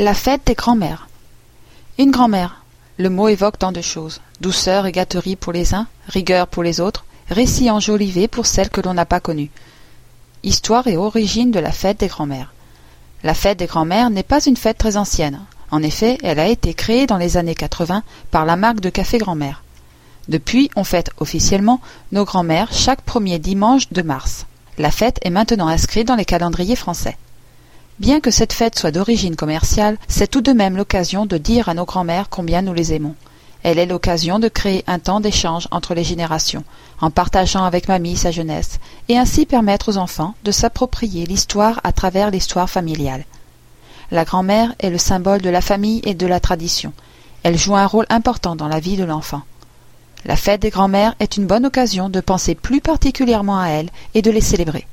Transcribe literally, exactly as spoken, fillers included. La fête des grand-mères. Une grand-mère. Le mot évoque tant de choses. Douceur et gâterie pour les uns, rigueur pour les autres, récit enjolivé pour celles que l'on n'a pas connues. Histoire et origine de la fête des grand-mères. La fête des grand-mères n'est pas une fête très ancienne. En effet, elle a été créée dans les années quatre-vingt par la marque de café grand-mère. Depuis, on fête officiellement nos grand-mères chaque premier dimanche de mars. La fête est maintenant inscrite dans les calendriers français. Bien que cette fête soit d'origine commerciale, c'est tout de même l'occasion de dire à nos grand-mères combien nous les aimons. Elle est l'occasion de créer un temps d'échange entre les générations, en partageant avec mamie sa jeunesse, et ainsi permettre aux enfants de s'approprier l'histoire à travers l'histoire familiale. La grand-mère est le symbole de la famille et de la tradition. Elle joue un rôle important dans la vie de l'enfant. La fête des grand-mères est une bonne occasion de penser plus particulièrement à elles et de les célébrer.